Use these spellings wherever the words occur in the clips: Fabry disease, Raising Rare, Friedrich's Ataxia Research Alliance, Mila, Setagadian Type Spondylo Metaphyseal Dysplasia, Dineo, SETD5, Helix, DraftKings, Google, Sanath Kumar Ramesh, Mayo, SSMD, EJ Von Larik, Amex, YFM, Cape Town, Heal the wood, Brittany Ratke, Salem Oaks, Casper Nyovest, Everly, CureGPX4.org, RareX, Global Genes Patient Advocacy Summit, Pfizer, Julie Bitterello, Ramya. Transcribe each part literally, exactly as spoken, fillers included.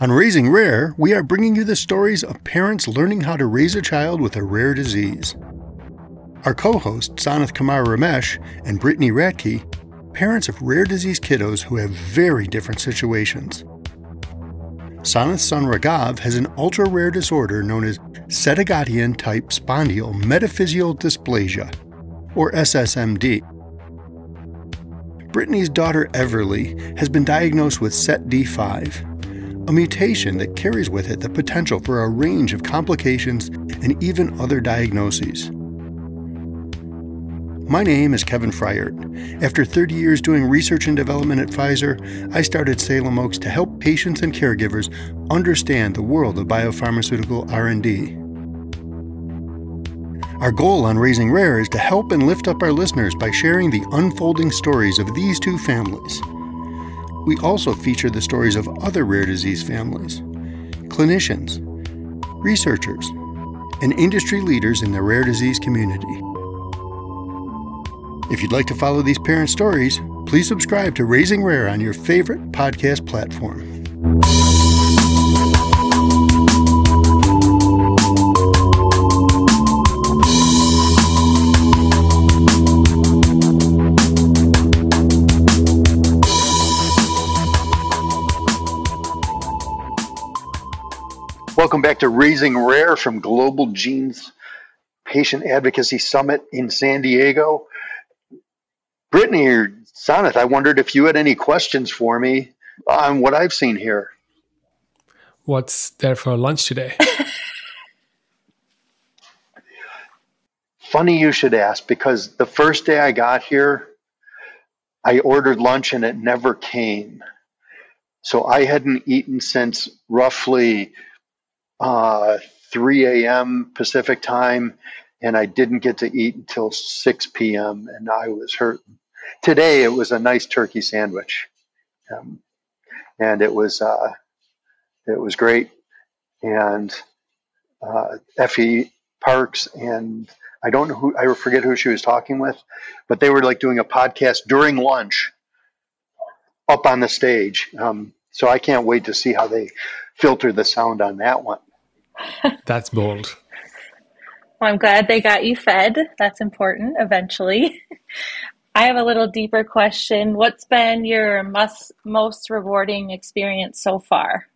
On Raising Rare, we are bringing you the stories of parents learning how to raise a child with a rare disease. Our co-hosts, Sanath Kumar Ramesh and Brittany Ratke, parents of rare disease kiddos who have very different situations. Sanath's son Raghav has an ultra-rare disorder known as Setagadian Type Spondylo Metaphyseal Dysplasia, or S S M D. Brittany's daughter Everly has been diagnosed with S E T D five, a mutation that carries with it the potential for a range of complications and even other diagnoses. My name is Kevin Fryer. After thirty years doing research and development at Pfizer, I started Salem Oaks to help patients and caregivers understand the world of biopharmaceutical R and D. Our goal on Raising Rare is to help and lift up our listeners by sharing the unfolding stories of these two families. We also feature the stories of other rare disease families, clinicians, researchers, and industry leaders in the rare disease community. If you'd like to follow these parent stories, please subscribe to Raising Rare on your favorite podcast platform. Welcome back to Raising Rare from Global Genes Patient Advocacy Summit in San Diego. Brittany or Sanath, I wondered if you had any questions for me on what I've seen here. What's there for lunch today? Funny you should ask, because the first day I got here, I ordered lunch and it never came. So I hadn't eaten since roughly uh, three a.m. Pacific time, and I didn't get to eat until six p.m. and I was hurting. Today, it was a nice turkey sandwich, um, and it was uh, it was great. And uh, Effie Parks and I don't know who, I forget who she was talking with, but they were like doing a podcast during lunch up on the stage. Um, so I can't wait to see how they filter the sound on that one. That's bold. Well, I'm glad they got you fed. That's important eventually. I have a little deeper question. What's been your must, most rewarding experience so far?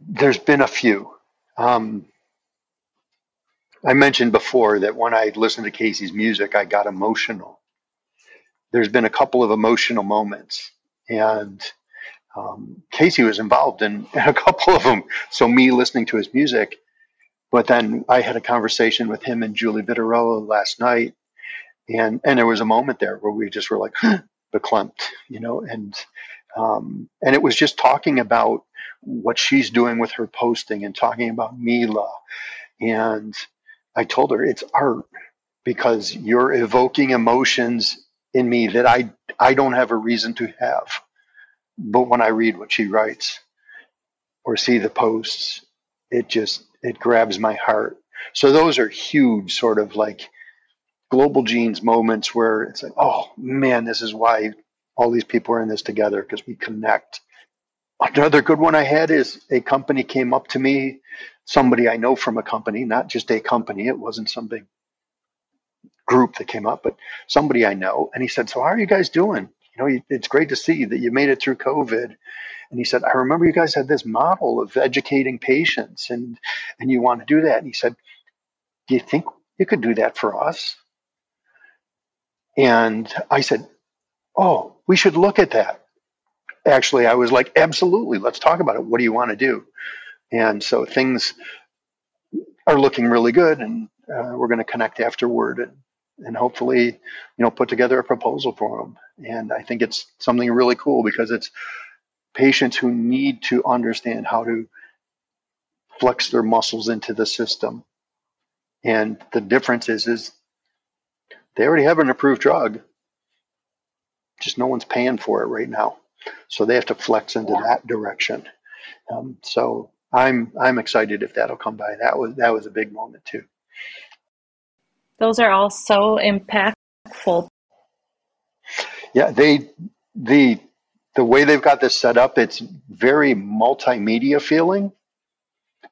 There's been a few. Um, I mentioned before that when I listened to Casey's music, I got emotional. There's been a couple of emotional moments, and um, Casey was involved in, in a couple of them. So me listening to his music. But then I had a conversation with him and Julie Bitterello last night, and, and there was a moment there where we just were like beklempt, you know, and um, and it was just talking about what she's doing with her posting and talking about Mila. And I told her it's art because you're evoking emotions in me that I, I don't have a reason to have. But when I read what she writes or see the posts, it just... it grabs my heart. So those are huge sort of like Global Genes moments where it's like, oh man, this is why all these people are in this together, because we connect. Another good one I had is a company came up to me, somebody I know from a company, not just a company. It wasn't some big group that came up, but somebody I know. And he said, so how are you guys doing? You know, it's great to see that you made it through COVID. And he said, I remember you guys had this model of educating patients and, and you want to do that. And he said, do you think you could do that for us? And I said, oh, we should look at that. Actually, I was like, absolutely. Let's talk about it. What do you want to do? And so things are looking really good, and uh, we're going to connect afterward and, and hopefully, you know, put together a proposal for them. And I think it's something really cool because it's patients who need to understand how to flex their muscles into the system. And the difference is, is they already have an approved drug, just no one's paying for it right now. So they have to flex into that direction. Um, so I'm I'm excited if that'll come by. That was, that was a big moment too. Those are all so impactful. Yeah, they, the the way they've got this set up, it's very multimedia feeling.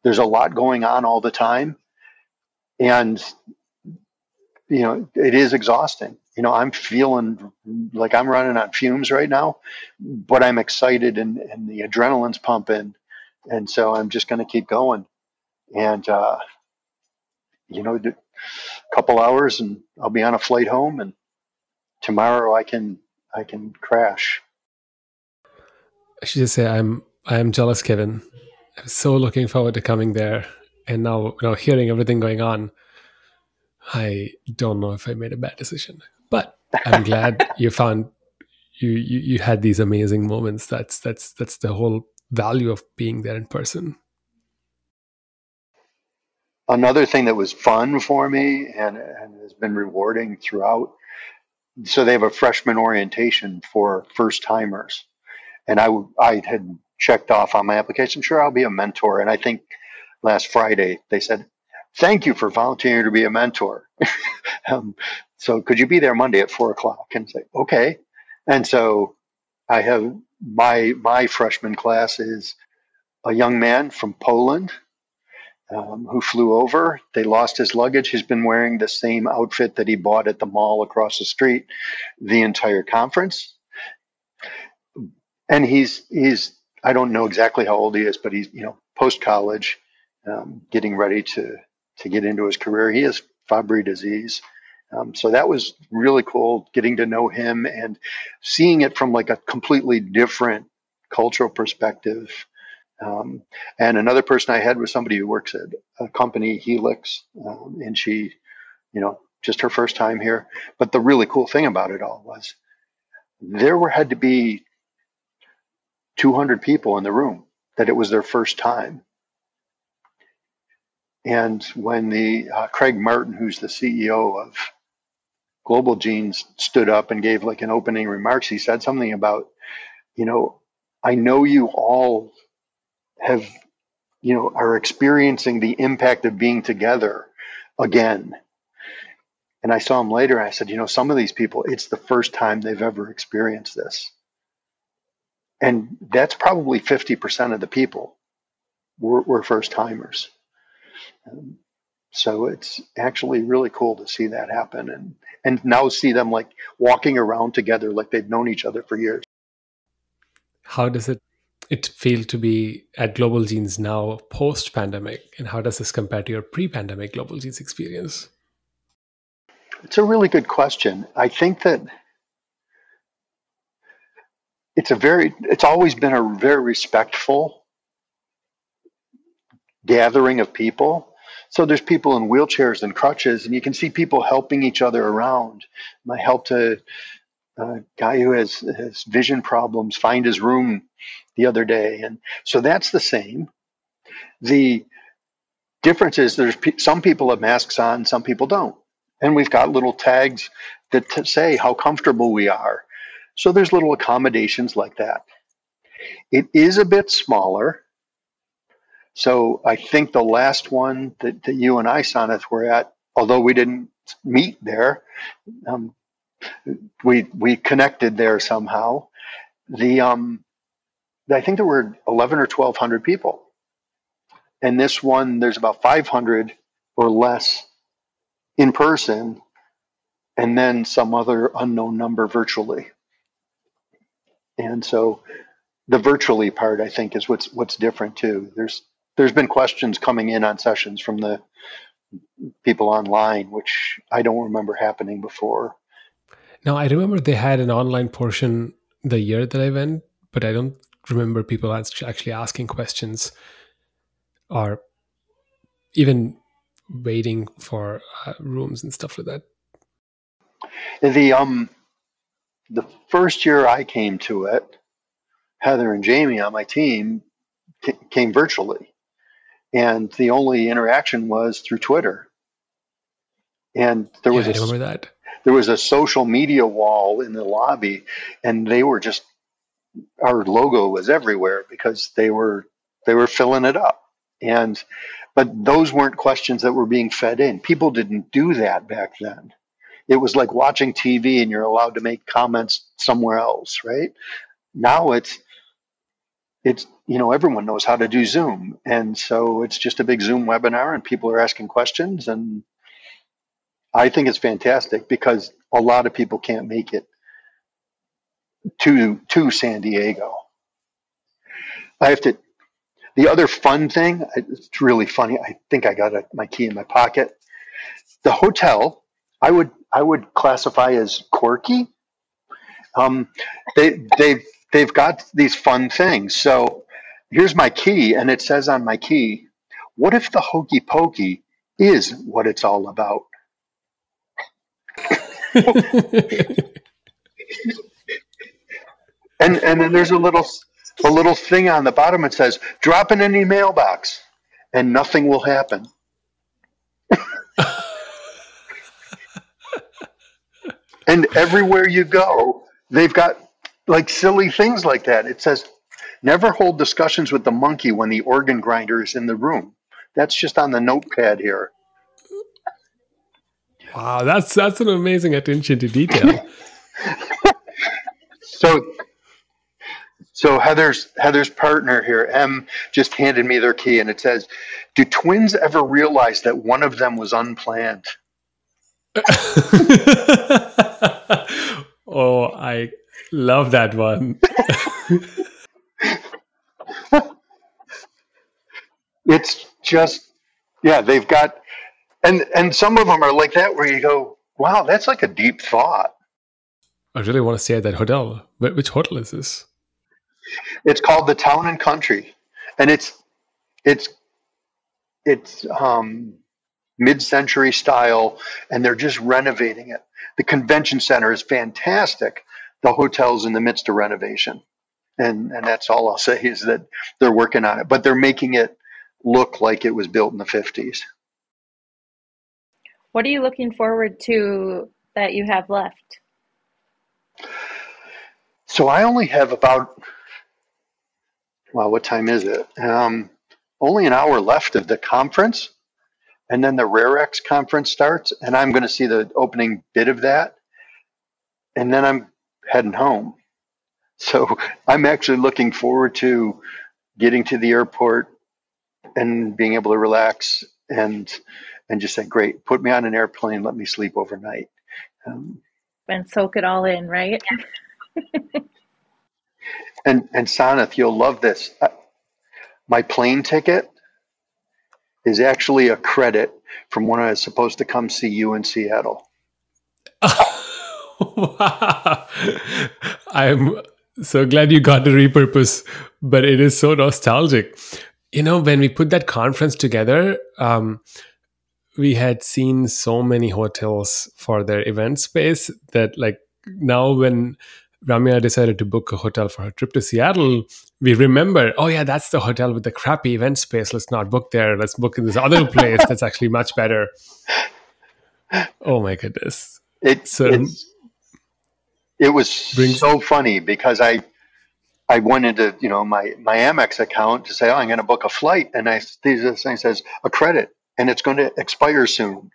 There's a lot going on all the time. And, you know, it is exhausting. You know, I'm feeling like I'm running on fumes right now, but I'm excited and, and the adrenaline's pumping. And so I'm just going to keep going. And, uh, you know, a couple hours and I'll be on a flight home, and tomorrow I can, I can crash. I should just say I'm, I'm jealous, Kevin. I'm so looking forward to coming there. And now, you know, hearing everything going on, I don't know if I made a bad decision, but I'm glad you found you, you, you had these amazing moments. That's, that's, that's the whole value of being there in person. Another thing that was fun for me and, and has been rewarding throughout. So they have a freshman orientation for first timers. And I, I had checked off on my application, sure, I'll be a mentor. And I think last Friday they said, thank you for volunteering to be a mentor. um, so could you be there Monday at four o'clock? And say, okay. And so I have my, my freshman class is a young man from Poland. Um, who flew over. They lost his luggage. He's been wearing the same outfit that he bought at the mall across the street the entire conference. And he's, he's I don't know exactly how old he is, but he's, you know, post-college, um, getting ready to, to get into his career. He has Fabry disease. Um, so that was really cool, getting to know him and seeing it from like a completely different cultural perspective. Um, and another person I had was somebody who works at a company, Helix, um, and she, you know, just her first time here. But the really cool thing about it all was there were had to be two hundred people in the room that it was their first time. And when the uh, Craig Martin, who's the C E O of Global Genes, stood up and gave like an opening remarks, he said something about, you know, I know you all have, you know, are experiencing the impact of being together again. And I saw him later and I said, you know, some of these people, it's the first time they've ever experienced this. And that's probably fifty percent of the people were, were first timers. Um, so it's actually really cool to see that happen and, and now see them like walking around together like they've known each other for years. How does it It feel to be at Global Genes now post-pandemic, and how does this compare to your pre-pandemic Global Genes experience? It's a really good question. I think that it's a very, it's always been a very respectful gathering of people. So there's people in wheelchairs and crutches, and you can see people helping each other around. My help to a guy who has, has vision problems find his room the other day. And so that's the same. The difference is there's p- some people have masks on, some people don't. And we've got little tags that t- say how comfortable we are. So there's little accommodations like that. It is a bit smaller. So I think the last one that, that you and I, Sanath, were at, although we didn't meet there, um, we we connected there somehow. The um, I think there were eleven or twelve hundred people. And this one, there's about five hundred or less in person, and then some other unknown number virtually. And so the virtually part, I think, is what's what's different too. There's there's been questions coming in on sessions from the people online, which I don't remember happening before. Now, I remember they had an online portion the year that I went, but I don't remember people actually asking questions or even waiting for uh, rooms and stuff like that. The um, the first year I came to it, Heather and Jamie on my team c- came virtually, and the only interaction was through Twitter. And there was yeah, a, I remember that. There was a social media wall in the lobby, and they were just, our logo was everywhere because they were they were filling it up. And but those weren't questions that were being fed in. People didn't do that back then. It was like watching T V and you're allowed to make comments somewhere else, right? now it's, it's, you know, everyone knows how to do Zoom. And so it's just a big Zoom webinar and people are asking questions. And I think it's fantastic because a lot of people can't make it to, to San Diego. I have to, the other fun thing, it's really funny. I think I got a, my key in my pocket. The hotel, I would, I would classify as quirky. Um, they, they've, they've got these fun things. So here's my key, and it says on my key, what if the hokey pokey is what it's all about? and and then there's a little a little thing on the bottom that says, drop in any mailbox, and nothing will happen. And everywhere you go, they've got like silly things like that. It says, never hold discussions with the monkey when the organ grinder is in the room. That's just on the notepad here. Wow, that's that's an amazing attention to detail. so so Heather's Heather's partner here, Em, just handed me their key, and it says, do twins ever realize that one of them was unplanned? Oh, I love that one. It's just, yeah, they've got, and and some of them are like that where you go, wow, that's like a deep thought. I really want to stay at that hotel. Which hotel is this? It's called the Town and Country, and it's it's it's um, mid-century style, and they're just renovating it. The convention center is fantastic. The hotel's in the midst of renovation, and and that's all I'll say is that they're working on it, but they're making it look like it was built in the fifties. What are you looking forward to that you have left? So I only have about, well, what time is it? Um, only an hour left of the conference, and then the RareX conference starts, and I'm going to see the opening bit of that, and then I'm heading home. So I'm actually looking forward to getting to the airport and being able to relax and and just say, great, put me on an airplane, let me sleep overnight. Um, and soak it all in, right? and and Sanath, you'll love this. Uh, my plane ticket is actually a credit from when I was supposed to come see you in Seattle. Wow. I'm so glad you got to repurpose, but it is so nostalgic. You know, when we put that conference together, um, we had seen so many hotels for their event space that, like, now when Ramya decided to book a hotel for her trip to Seattle, we remember, oh yeah, that's the hotel with the crappy event space. Let's not book there. Let's book in this other place that's actually much better. Oh my goodness. It, so, it's, it was brings- so funny because I, I went into, you know, my, my Amex account to say, oh, I'm going to book a flight. And I, this thing says a credit and it's going to expire soon.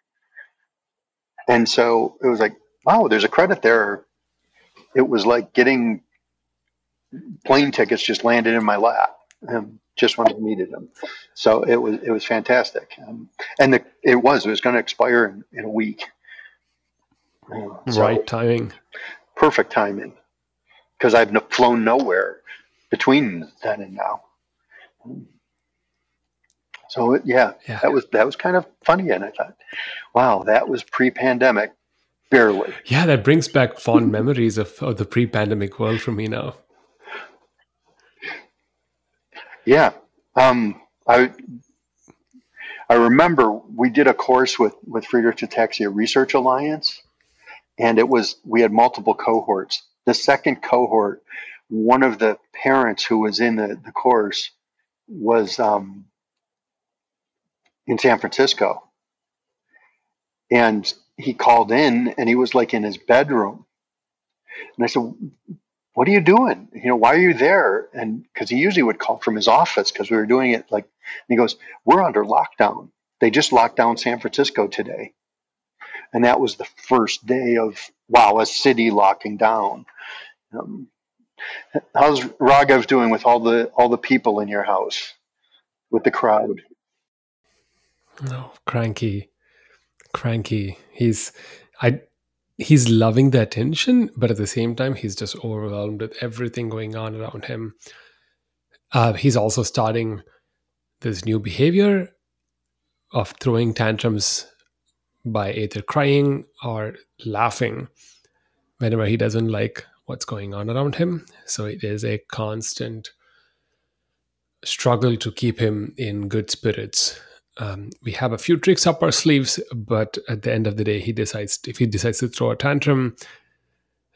And so it was like, wow, there's a credit there. It was like getting plane tickets just landed in my lap um, just when I needed them. So it was, it was fantastic. Um, and the, it was, it was going to expire in, in a week. Uh, so right timing. Perfect timing. Because I've n- flown nowhere between then and now. So yeah, yeah, that was that was kind of funny, and I thought, wow, that was pre-pandemic, barely. Yeah, that brings back fond memories of, of the pre-pandemic world for me now. Yeah, um, I I remember we did a course with with Friedrich's Ataxia Research Alliance, and it was we had multiple cohorts. The second cohort, one of the parents who was in the, the course was um, in San Francisco. And he called in and he was like in his bedroom. And I said, what are you doing? You know, why are you there? And because he usually would call from his office because we were doing it like, and he goes, we're under lockdown. They just locked down San Francisco today. And that was the first day of, wow, a city locking down. Um, How's Raghav doing with all the all the people in your house, with the crowd? No, cranky, cranky. He's I. He's loving the attention, but at the same time, he's just overwhelmed with everything going on around him. Uh, he's also starting this new behavior of throwing tantrums by either crying or laughing whenever he doesn't like what's going on around him. So it is a constant struggle to keep him in good spirits. Um, we have a few tricks up our sleeves, but at the end of the day, he decides if he decides to throw a tantrum,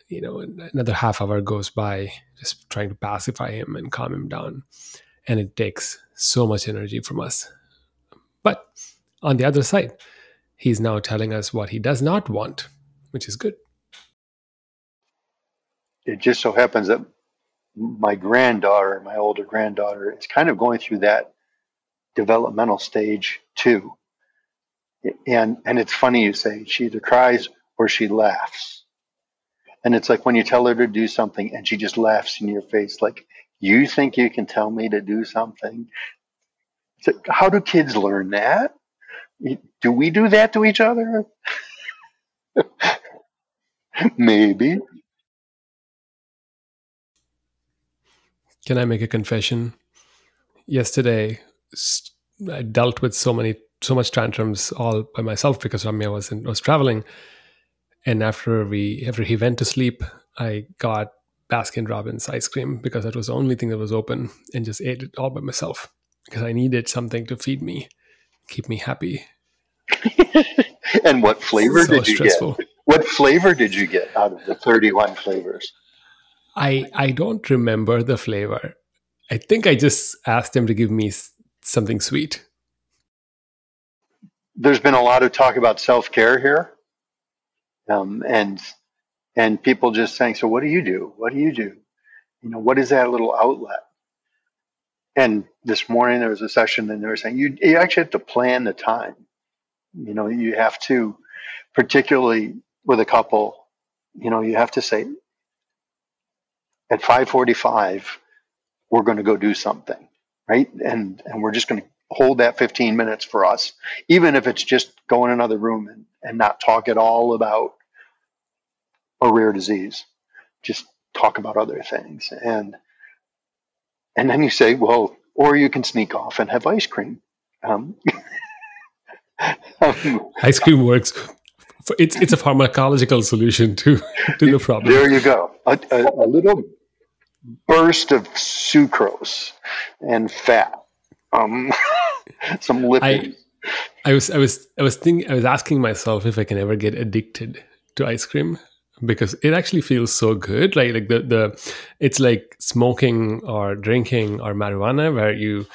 you know, another half hour goes by just trying to pacify him and calm him down. And it takes so much energy from us. But on the other side, he's now telling us what he does not want, which is good. It just so happens that my granddaughter, my older granddaughter, is kind of going through that developmental stage too. And and it's funny you say, she either cries or she laughs. And it's like when you tell her to do something and she just laughs in your face like, you think you can tell me to do something? It's like, how do kids learn that? Do we do that to each other? Maybe. Can I make a confession? Yesterday, I dealt with so many, so much tantrums all by myself because Ramya was in, was traveling. And after we, after he went to sleep, I got Baskin Robbins ice cream because that was the only thing that was open, and just ate it all by myself because I needed something to feed me, keep me happy. And what flavor so did you stressful. get? What flavor did you get out of the thirty-one flavors? I I don't remember the flavor. I think I just asked him to give me something sweet. There's been a lot of talk about self-care here, um, and and people just saying, "So what do you do? What do you do? You know, what is that little outlet?" And this morning there was a session, and they were saying you, you actually have to plan the time. You know, you have to, particularly with a couple. You know, you have to say at five forty-five, we're going to go do something. Right? And and we're just going to hold that fifteen minutes for us, even if it's just go in another room and, and not talk at all about a rare disease, just talk about other things. And and then you say, well, or you can sneak off and have ice cream. Um, um, ice cream works. It's it's a pharmacological solution to, to the problem. There you go. A, a, a little burst of sucrose and fat, um, some lipids. I, I was, I was, I was thinking, I was asking myself if I can ever get addicted to ice cream because it actually feels so good. Like, like the, the, it's like smoking or drinking or marijuana, where you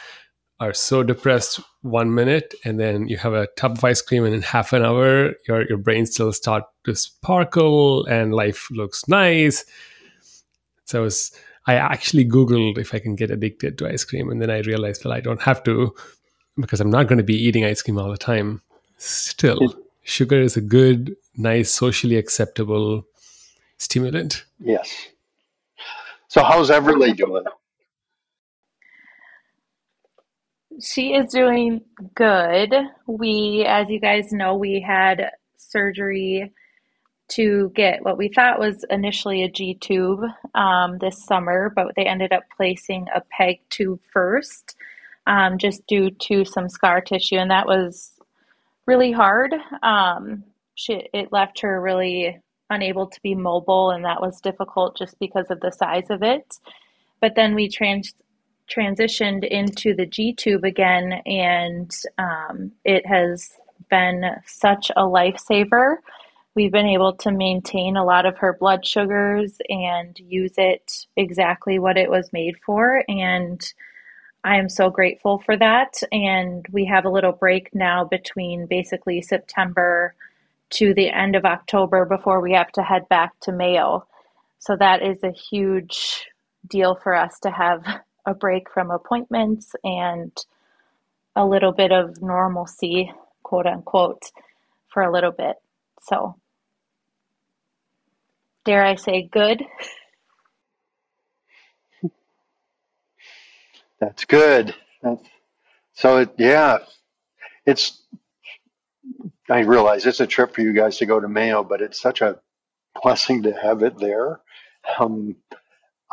are so depressed one minute and then you have a tub of ice cream, and in half an hour, your your brain still starts to sparkle and life looks nice. So I was. I actually Googled if I can get addicted to ice cream, and then I realized, well, I don't have to because I'm not going to be eating ice cream all the time. Still, sugar is a good, nice, socially acceptable stimulant. Yes. So how's Everly doing? She is doing good. We, as you guys know, we had surgery to get what we thought was initially a G tube um, this summer, but they ended up placing a peg tube first, um, just due to some scar tissue, and that was really hard. Um, she, it left her really unable to be mobile, and that was difficult just because of the size of it. But then we trans- transitioned into the G tube again, and um, it has been such a lifesaver. We've been able to maintain a lot of her blood sugars and use it exactly what it was made for. And I am so grateful for that. And we have a little break now between basically September to the end of October before we have to head back to Mayo. So that is a huge deal for us to have a break from appointments and a little bit of normalcy, quote unquote, for a little bit. So, dare I say good? That's good. That's, so, it, yeah, it's, I realize it's a trip for you guys to go to Mayo, but it's such a blessing to have it there. Um,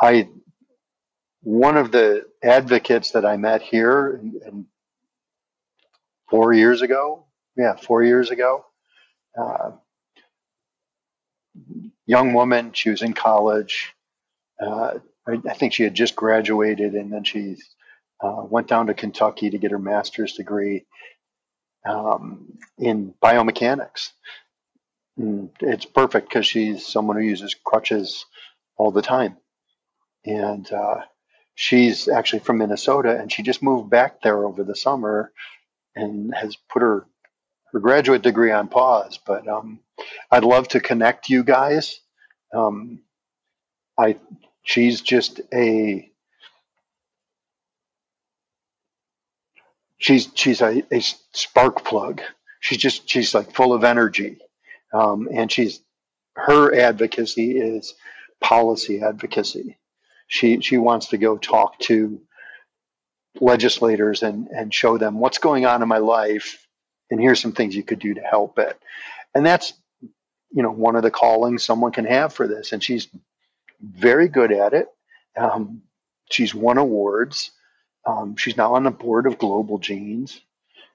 I, one of the advocates that I met here and, and four years ago, yeah, four years ago, uh, young woman, she was in college. Uh, I, I think she had just graduated, and then she uh, went down to Kentucky to get her master's degree um, in biomechanics. And it's perfect because she's someone who uses crutches all the time. And uh, she's actually from Minnesota, and she just moved back there over the summer and has put her, her graduate degree on pause. But um, I'd love to connect you guys. Um, I she's just a she's she's a, a spark plug. She's just she's like full of energy, um, and she's her advocacy is policy advocacy. She she wants to go talk to legislators and and show them what's going on in my life, and here's some things you could do to help it. And that's, you know, one of the callings someone can have for this, and she's very good at it. Um, she's won awards. Um, she's now on the board of Global Genes,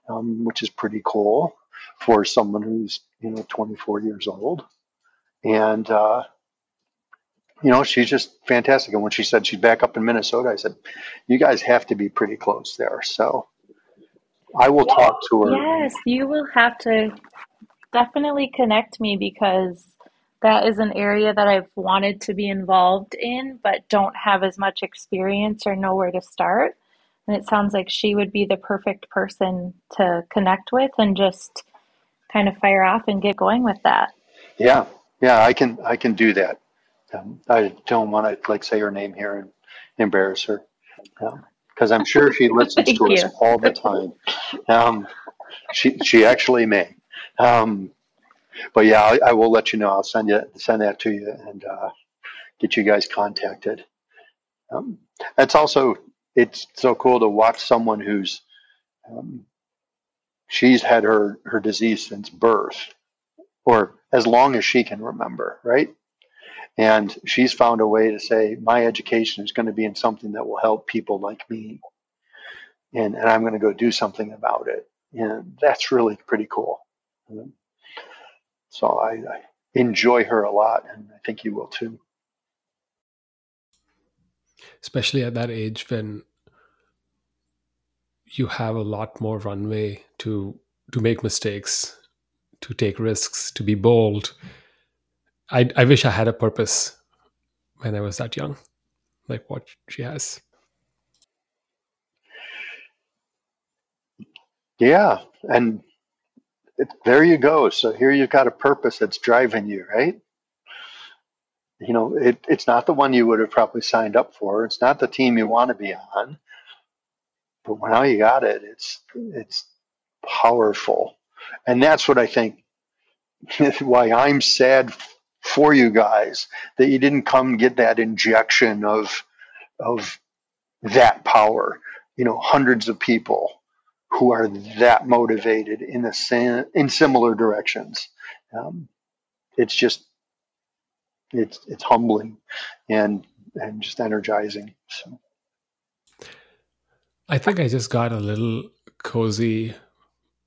um, which is pretty cool for someone who's, you know, twenty-four years old. And, uh, you know, she's just fantastic. And when she said she's back up in Minnesota, I said, you guys have to be pretty close there. So I will talk to her. Yes, you will have to definitely connect me, because that is an area that I've wanted to be involved in, but don't have as much experience or know where to start. And it sounds like she would be the perfect person to connect with and just kind of fire off and get going with that. Yeah, yeah, I can, I can do that. Um, I don't want to like say her name here and embarrass her, because um, I'm sure she listens to us all the time. Um, she, she actually may. Um, But yeah, I, I will let you know. I'll send you send that to you and uh, get you guys contacted. Um, that's also, it's so cool to watch someone who's, um, she's had her, her disease since birth, or as long as she can remember, right? And she's found a way to say, my education is going to be in something that will help people like me, and, and I'm going to go do something about it. And that's really pretty cool. Um, So I, I enjoy her a lot, and I think you will too. Especially at that age when you have a lot more runway to to make mistakes, to take risks, to be bold. I I wish I had a purpose when I was that young, like what she has. Yeah, and It, there you go. So here you've got a purpose that's driving you, right? You know, it, it's not the one you would have probably signed up for. It's not the team you want to be on. But now you got it. It's it's powerful. And that's what I think, why I'm sad for you guys, that you didn't come get that injection of of that power. You know, hundreds of people who are that motivated in the same, in similar directions. Um, it's just, it's, it's humbling and, and just energizing. So. I think I just got a little cozy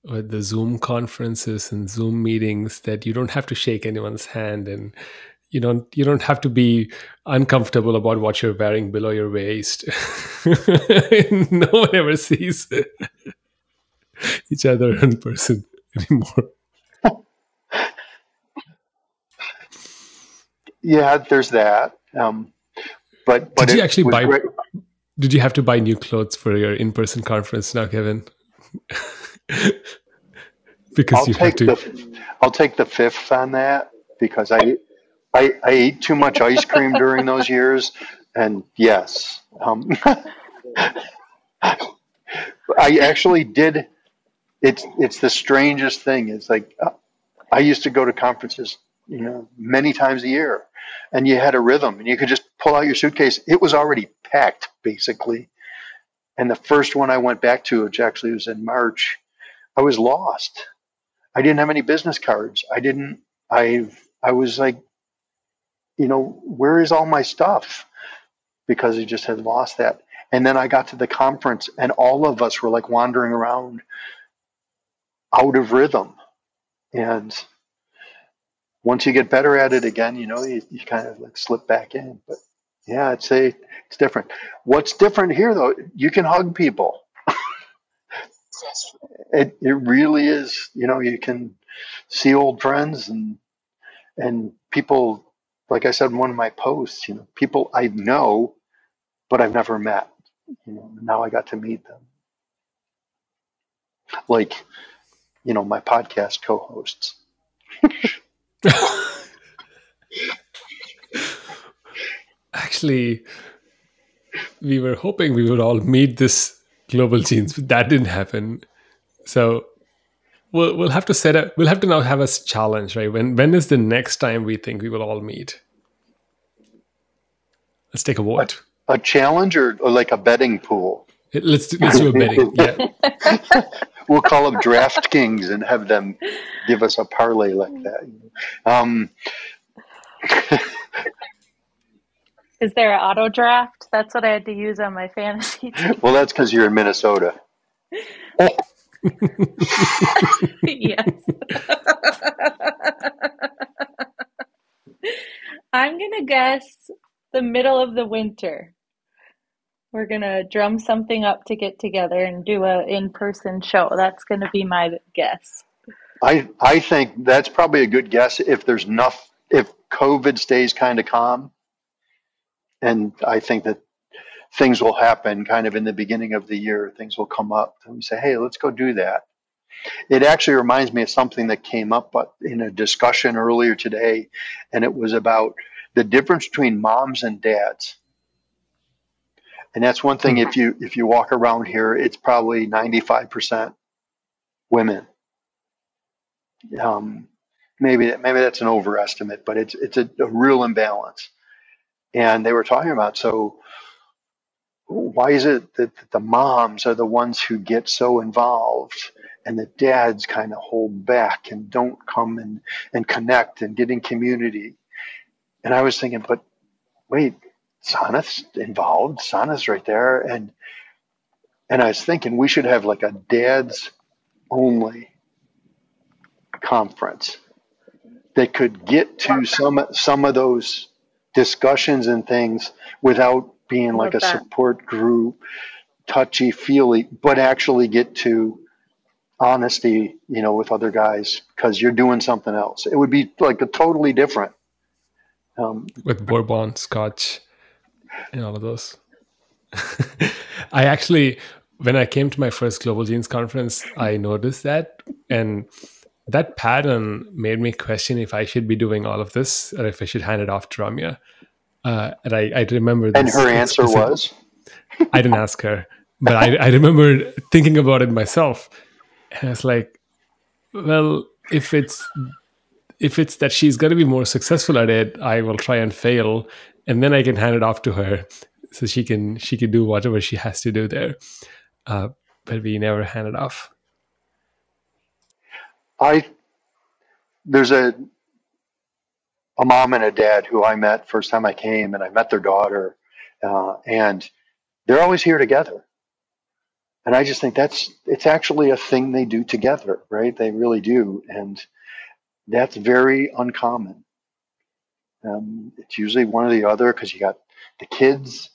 with the Zoom conferences and Zoom meetings, that you don't have to shake anyone's hand, and you don't, you don't have to be uncomfortable about what you're wearing below your waist. No one ever sees each other in person anymore. Yeah, there's that. Um, but, but did you actually buy? Great. Did you have to buy new clothes for your in-person conference now, Kevin? Because I'll you take have to. The, I'll take the fifth on that, because I, I, I ate too much ice cream during those years, and yes, um, I actually did. It's it's the strangest thing. It's like uh, I used to go to conferences, you know, many times a year, and you had a rhythm, and you could just pull out your suitcase. It was already packed, basically, And the first one I went back to, which actually was in March, I was lost. I didn't have any business cards. I didn't, I, I was like, you know, where is all my stuff? Because I just had lost that. And then I got to the conference and all of us were like wandering around out of rhythm. And once you get better at it again, you know, you, you kind of like slip back in. But yeah, I'd say it's different. What's different here, though, you can hug people. It it really is, you know, you can see old friends and and people, like I said in one of my posts, you know, people I know, but I've never met. You know, now I got to meet them. Like, you know, my podcast co-hosts. Actually, we were hoping we would all meet this Global Genes, but that didn't happen. So we'll we'll have to set up. We'll have to now have a challenge, right? When when is the next time we think we will all meet? Let's take a vote. A, a challenge or, or like a betting pool? Let's do, let's do a betting. Yeah. We'll call up DraftKings and have them give us a parlay like that. Um, Is there an auto draft? That's what I had to use on my fantasy team. Well, that's because you're in Minnesota. Yes. I'm going to guess the middle of the winter. We're going to drum something up to get together and do an in-person show. That's going to be my guess. I I think that's probably a good guess if there's enough, if COVID stays kind of calm. And I think that things will happen kind of in the beginning of the year. Things will come up and we say, hey, let's go do that. It actually reminds me of something that came up in a discussion earlier today. And it was about the difference between moms and dads. And that's one thing. If you, if you walk around here, it's probably ninety-five percent women. Um, maybe, maybe that's an overestimate, but it's, it's a, a real imbalance. And they were talking about, so why is it that the moms are the ones who get so involved and the dads kind of hold back and don't come and, and connect and get in community? And I was thinking, but wait, Sanath's involved. Sanath's right there. And and I was thinking we should have like a dads only conference that could get to some some of those discussions and things without being like a support group, touchy feely, but actually get to honesty, you know, with other guys because you're doing something else. It would be like a totally different. Um, with bourbon, scotch, and all of those. I actually, when I came to my first Global Genes conference, I noticed that. And that pattern made me question if I should be doing all of this or if I should hand it off to Ramya. Uh, and I, I remember this. And her answer was? I didn't ask her, but I, I remember thinking about it myself. And I was like, well, if it's if it's that she's going to be more successful at it, I will try and fail. And then I can hand it off to her so she can, she can do whatever she has to do there. Uh, but we never hand it off. I there's a a mom and a dad who I met first time I came, and I met their daughter, uh, and they're always here together. And I just think that's it's actually a thing they do together, right? They really do, and that's very uncommon. Um, it's usually one or the other because you got the kids,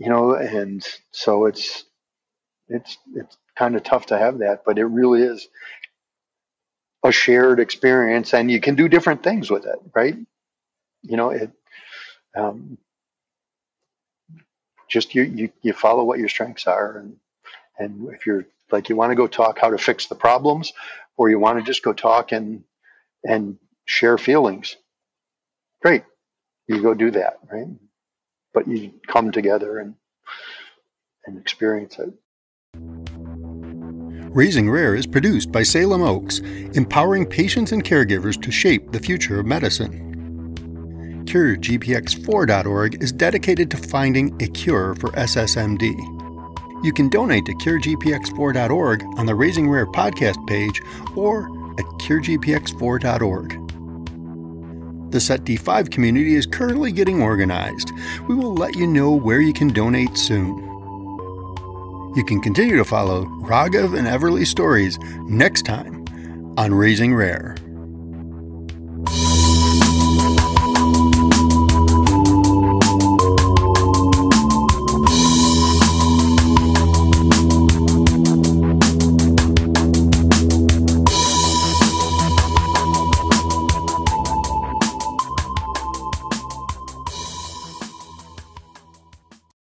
you know, and so it's it's it's kind of tough to have that, but it really is a shared experience, and you can do different things with it, right? You know, it um, just you, you you follow what your strengths are, and and if you're like you want to go talk how to fix the problems, or you want to just go talk and and share feelings, great, you go do that, right? But you come together and and experience it. Raising Rare is produced by Salem Oaks, empowering patients and caregivers to shape the future of medicine. Cure G P X four dot org is dedicated to finding a cure for S S M D. You can donate to Cure G P X four dot org on the Raising Rare podcast page or at Cure G P X four dot org. The S E T D five community is currently getting organized. We will let you know where you can donate soon. You can continue to follow Raghav and Everly's stories next time on Raising Rare.